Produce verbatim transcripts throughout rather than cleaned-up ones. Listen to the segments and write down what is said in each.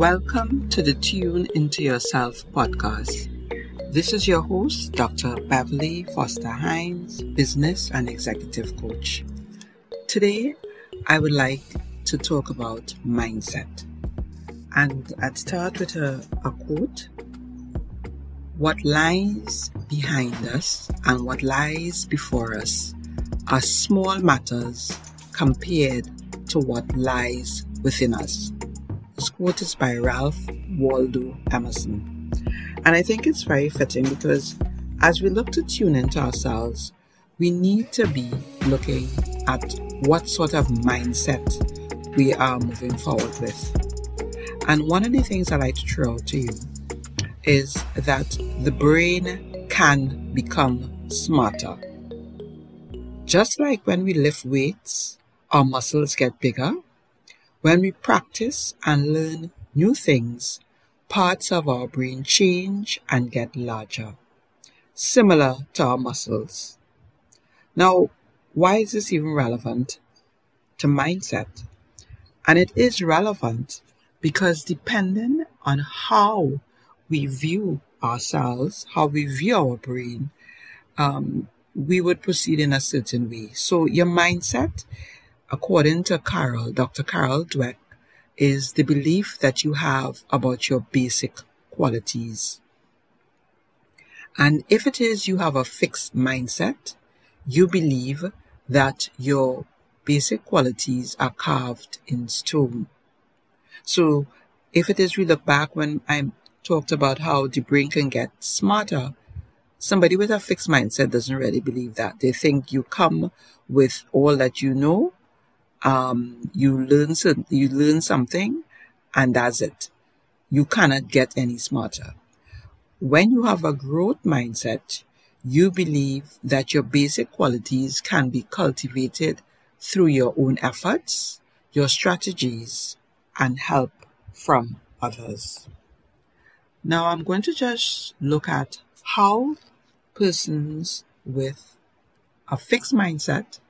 Welcome to the Tune Into Yourself podcast. This is your host, Doctor Beverly Foster-Hines, business and executive coach. Today, I would like to talk about mindset. And I'd start with a, a quote. What lies behind us and what lies before us are small matters compared to what lies within us. This quote is by Ralph Waldo Emerson. And I think it's very fitting because as we look to tune into ourselves, we need to be looking at what sort of mindset we are moving forward with. And one of the things I like to throw out to you is that the brain can become smarter. Just like when we lift weights, our muscles get bigger. When we practice and learn new things, parts of our brain change and get larger, similar to our muscles. Now, why is this even relevant to mindset? And it is relevant because depending on how we view ourselves, how we view our brain, um, we would proceed in a certain way. So your mindset, according to Carol, Doctor Carol Dweck, is the belief that you have about your basic qualities. And if it is you have a fixed mindset, you believe that your basic qualities are carved in stone. So if it is we look back when I talked about how the brain can get smarter, somebody with a fixed mindset doesn't really believe that. They think you come with all that you know, Um, you learn you learn something, and that's it. You cannot get any smarter. When you have a growth mindset, you believe that your basic qualities can be cultivated through your own efforts, your strategies, and help from others. Now I'm going to just look at how persons with a fixed mindset,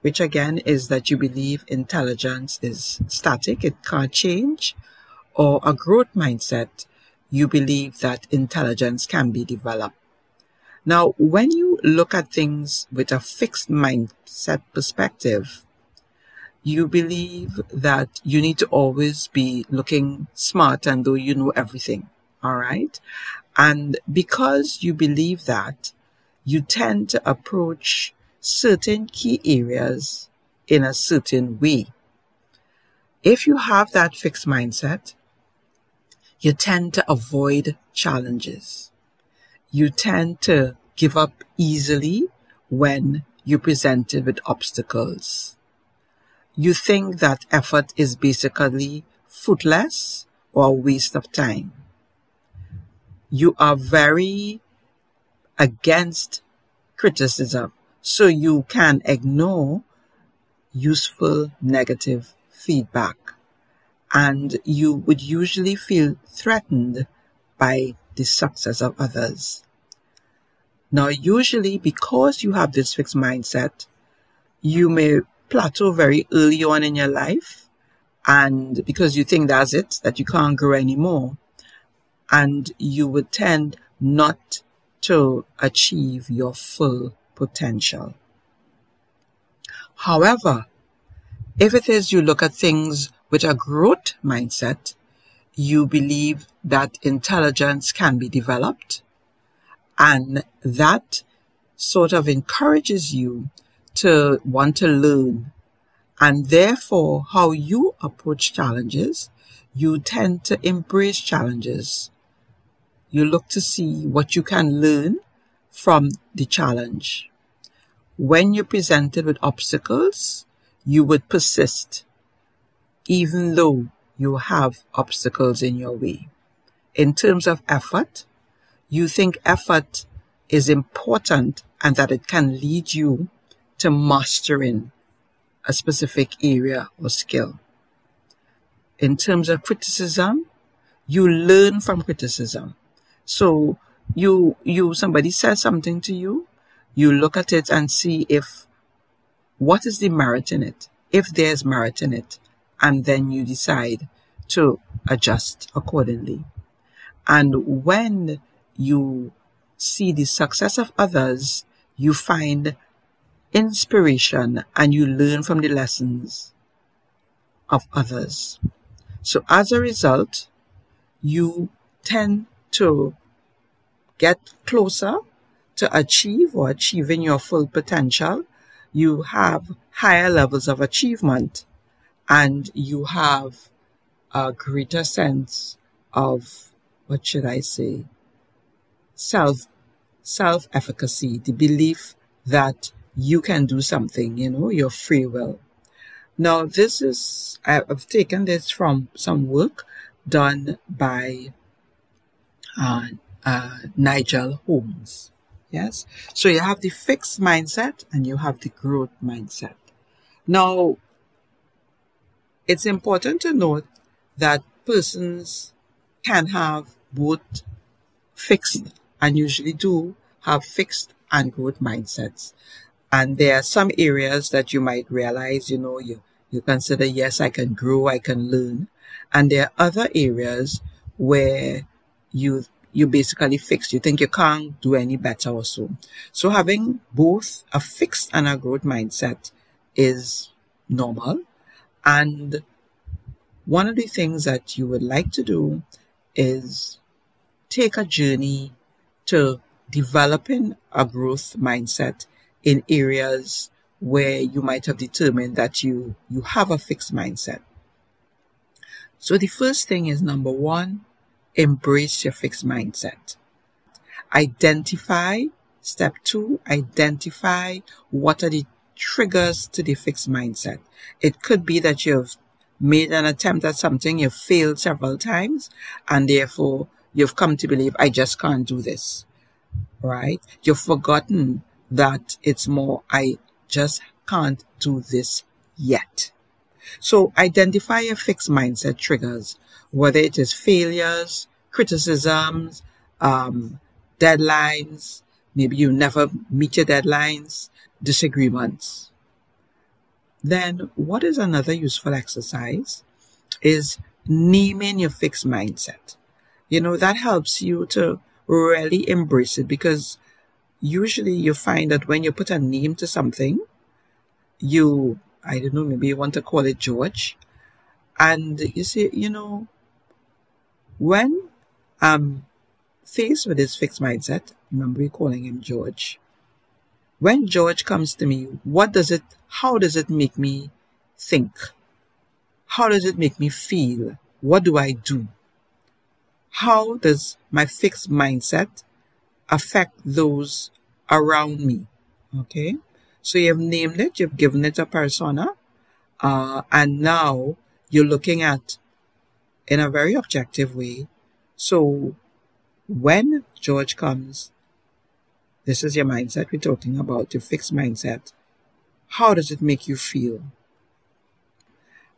which again is that you believe intelligence is static, it can't change, or a growth mindset, you believe that intelligence can be developed. Now, when you look at things with a fixed mindset perspective, you believe that you need to always be looking smart and though you know everything, all right? And because you believe that, you tend to approach certain key areas in a certain way. If you have that fixed mindset, you tend to avoid challenges. You tend to give up easily when you're presented with obstacles. You think that effort is basically fruitless or a waste of time. You are very against criticism. So you can ignore useful negative feedback, and you would usually feel threatened by the success of others. Now, usually because you have this fixed mindset, you may plateau very early on in your life, and because you think that's it, that you can't grow anymore, and you would tend not to achieve your full potential. However, if it is you look at things with a growth mindset, you believe that intelligence can be developed, and that sort of encourages you to want to learn. And therefore, how you approach challenges, you tend to embrace challenges. You look to see what you can learn from the challenge. When you're presented with obstacles, you would persist, even though you have obstacles in your way. In terms of effort, you think effort is important and that it can lead you to mastering a specific area or skill. In terms of criticism, you learn from criticism. So You, you, somebody says something to you, you look at it and see if, what is the merit in it, if there's merit in it, and then you decide to adjust accordingly. And when you see the success of others, you find inspiration and you learn from the lessons of others. So as a result, you tend to get closer to achieve or achieving your full potential. You have higher levels of achievement and you have a greater sense of, what should I say, self, self-efficacy, the belief that you can do something, you know, your free will. Now, this is, I've taken this from some work done by uh, uh, Nigel Holmes. Yes? So you have the fixed mindset and you have the growth mindset. Now, it's important to note that persons can have both fixed and usually do have fixed and growth mindsets. And there are some areas that you might realize, you know, you, you consider, yes, I can grow, I can learn. And there are other areas where you, you basically fixed. You think you can't do any better or so. So having both a fixed and a growth mindset is normal. And one of the things that you would like to do is take a journey to developing a growth mindset in areas where you might have determined that you, you have a fixed mindset. So the first thing is, number one, embrace your fixed mindset. Identify, step two, identify what are the triggers to the fixed mindset. It could be that you've made an attempt at something, you've failed several times, and therefore you've come to believe, I just can't do this, right? You've forgotten that it's more, I just can't do this yet. So identify your fixed mindset triggers, whether it is failures, criticisms, um, deadlines, maybe you never meet your deadlines, disagreements. Then what is another useful exercise is naming your fixed mindset. You know, that helps you to really embrace it, because usually you find that when you put a name to something, you, I don't know, maybe you want to call it George. And you say, you know, when I'm faced with this fixed mindset, remember you're calling him George. When George comes to me, what does it, how does it make me think? How does it make me feel? What do I do? How does my fixed mindset affect those around me? Okay. So you've named it, you've given it a persona, uh, and now you're looking at, in a very objective way, so when George comes, this is your mindset we're talking about, your fixed mindset. How does it make you feel?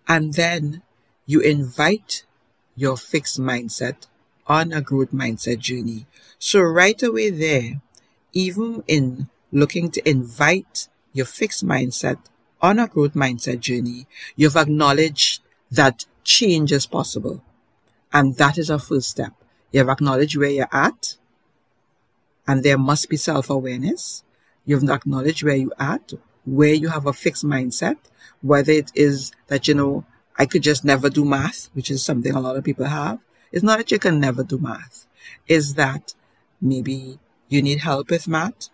And then you invite your fixed mindset on a growth mindset journey. So right away there, even in looking to invite your fixed mindset on a growth mindset journey, you've acknowledged that change is possible. And that is a first step. You've acknowledged where you're at, and there must be self-awareness. You've acknowledged where you're at, where you have a fixed mindset, whether it is that, you know, I could just never do math, which is something a lot of people have. It's not that you can never do math. It's that maybe you need help with math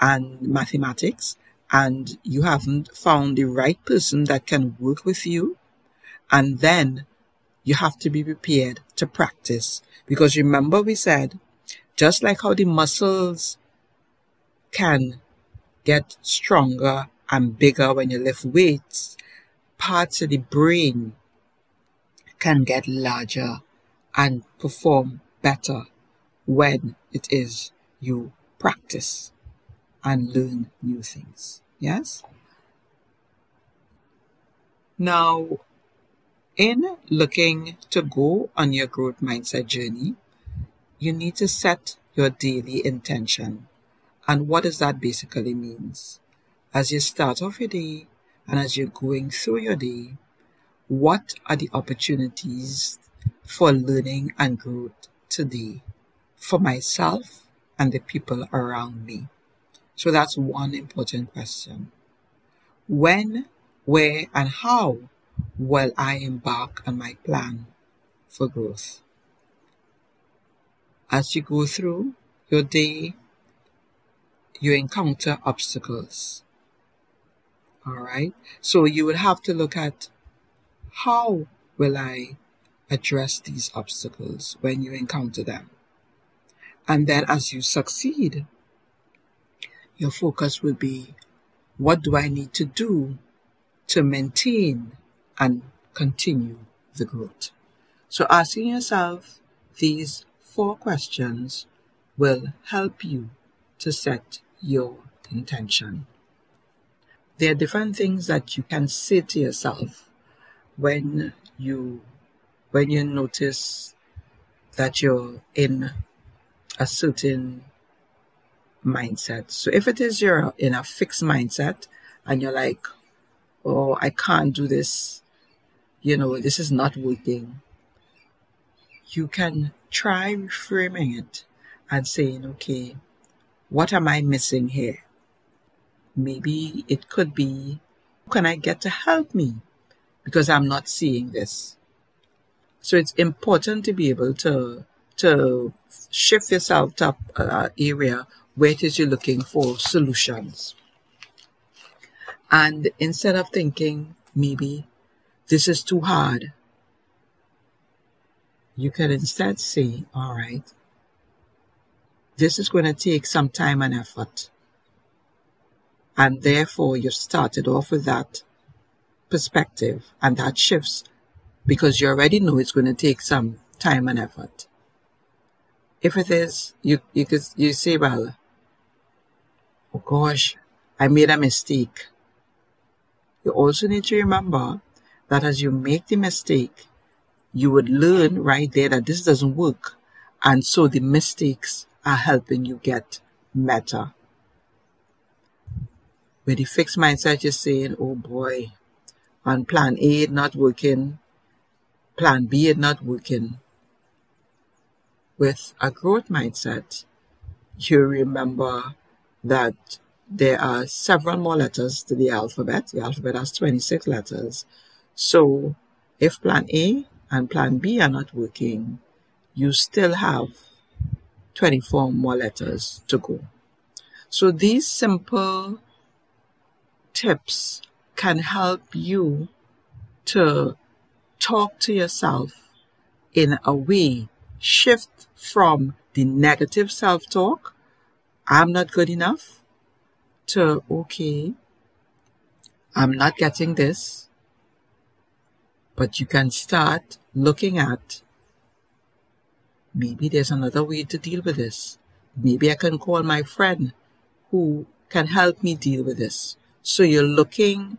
and mathematics, and you haven't found the right person that can work with you. And then you have to be prepared to practice. Because remember we said, just like how the muscles can get stronger and bigger when you lift weights, parts of the brain can get larger and perform better when it is you practice and learn new things. Yes? Now, in looking to go on your growth mindset journey, you need to set your daily intention. And what does that basically means? As you start off your day and as you're going through your day, what are the opportunities for learning and growth today for myself and the people around me? So that's one important question. When, where, and how will I embark on my plan for growth? As you go through your day, you encounter obstacles. All right. So you would have to look at how will I address these obstacles when you encounter them. And then as you succeed, your focus will be, what do I need to do to maintain and continue the growth? So asking yourself these four questions will help you to set your intention. There are different things that you can say to yourself when you when you notice that you're in a certain mindset. So if it is you're in a fixed mindset and you're like, oh, I can't do this, you know, this is not working, you can try reframing it and saying, okay, what am I missing here? Maybe it could be, who can I get to help me? Because I'm not seeing this. So it's important to be able to, to shift yourself to an area where it is you're looking for solutions. And instead of thinking, maybe this is too hard, you can instead say, all right, this is going to take some time and effort. And therefore, you've started off with that perspective, and that shifts because you already know it's going to take some time and effort. If it is, you you could you say, well, oh gosh, I made a mistake. You also need to remember that as you make the mistake, you would learn right there that this doesn't work. And so the mistakes are helping you get better. With the fixed mindset, you're saying, oh boy, on plan A not working, plan B is not working. With a growth mindset, you remember that there are several more letters to the alphabet. The alphabet has twenty-six letters. So if plan A and plan B are not working, you still have twenty-four more letters to go. So these simple tips can help you to talk to yourself in a way, shift from the negative self-talk, I'm not good enough, to, okay, I'm not getting this, but you can start looking at, maybe there's another way to deal with this. Maybe I can call my friend who can help me deal with this. So you're looking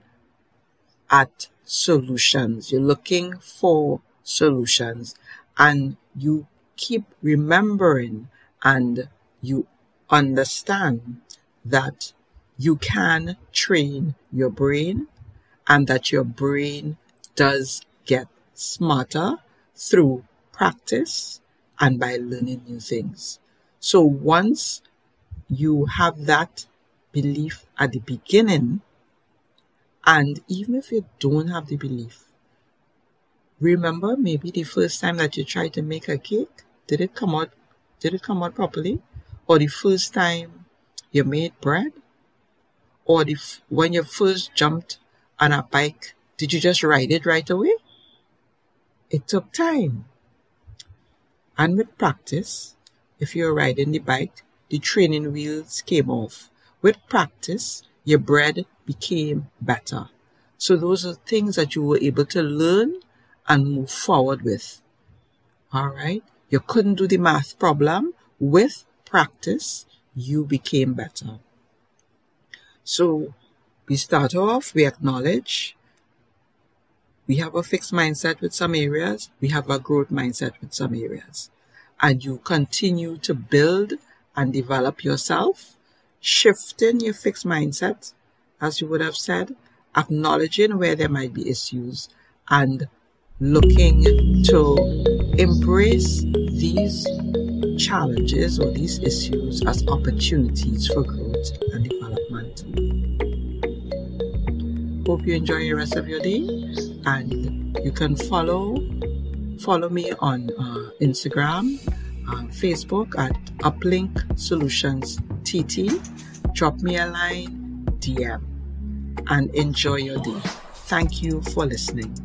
at solutions. You're looking for solutions. And you keep remembering and you understand that you can train your brain and that your brain does get smarter through practice and by learning new things. So once you have that belief at the beginning, and even if you don't have the belief, remember maybe the first time that you tried to make a cake, did it come out, did it come out properly? Or the first time you made bread? Or the f- when you first jumped on a bike, did you just ride it right away? It took time. And with practice, if you're riding the bike, the training wheels came off. With practice, your bread became better. So those are things that you were able to learn and move forward with. All right? You couldn't do the math problem. With practice, you became better. So we start off, we acknowledge, we have a fixed mindset with some areas. We have a growth mindset with some areas. And you continue to build and develop yourself, shifting your fixed mindset, as you would have said, acknowledging where there might be issues and looking to embrace these challenges or these issues as opportunities for growth and development. Hope you enjoy the rest of your day, and you can follow follow me on uh, Instagram, uh, Facebook at Uplink Solutions T T. Drop me a line, D M, and enjoy your day. Thank you for listening.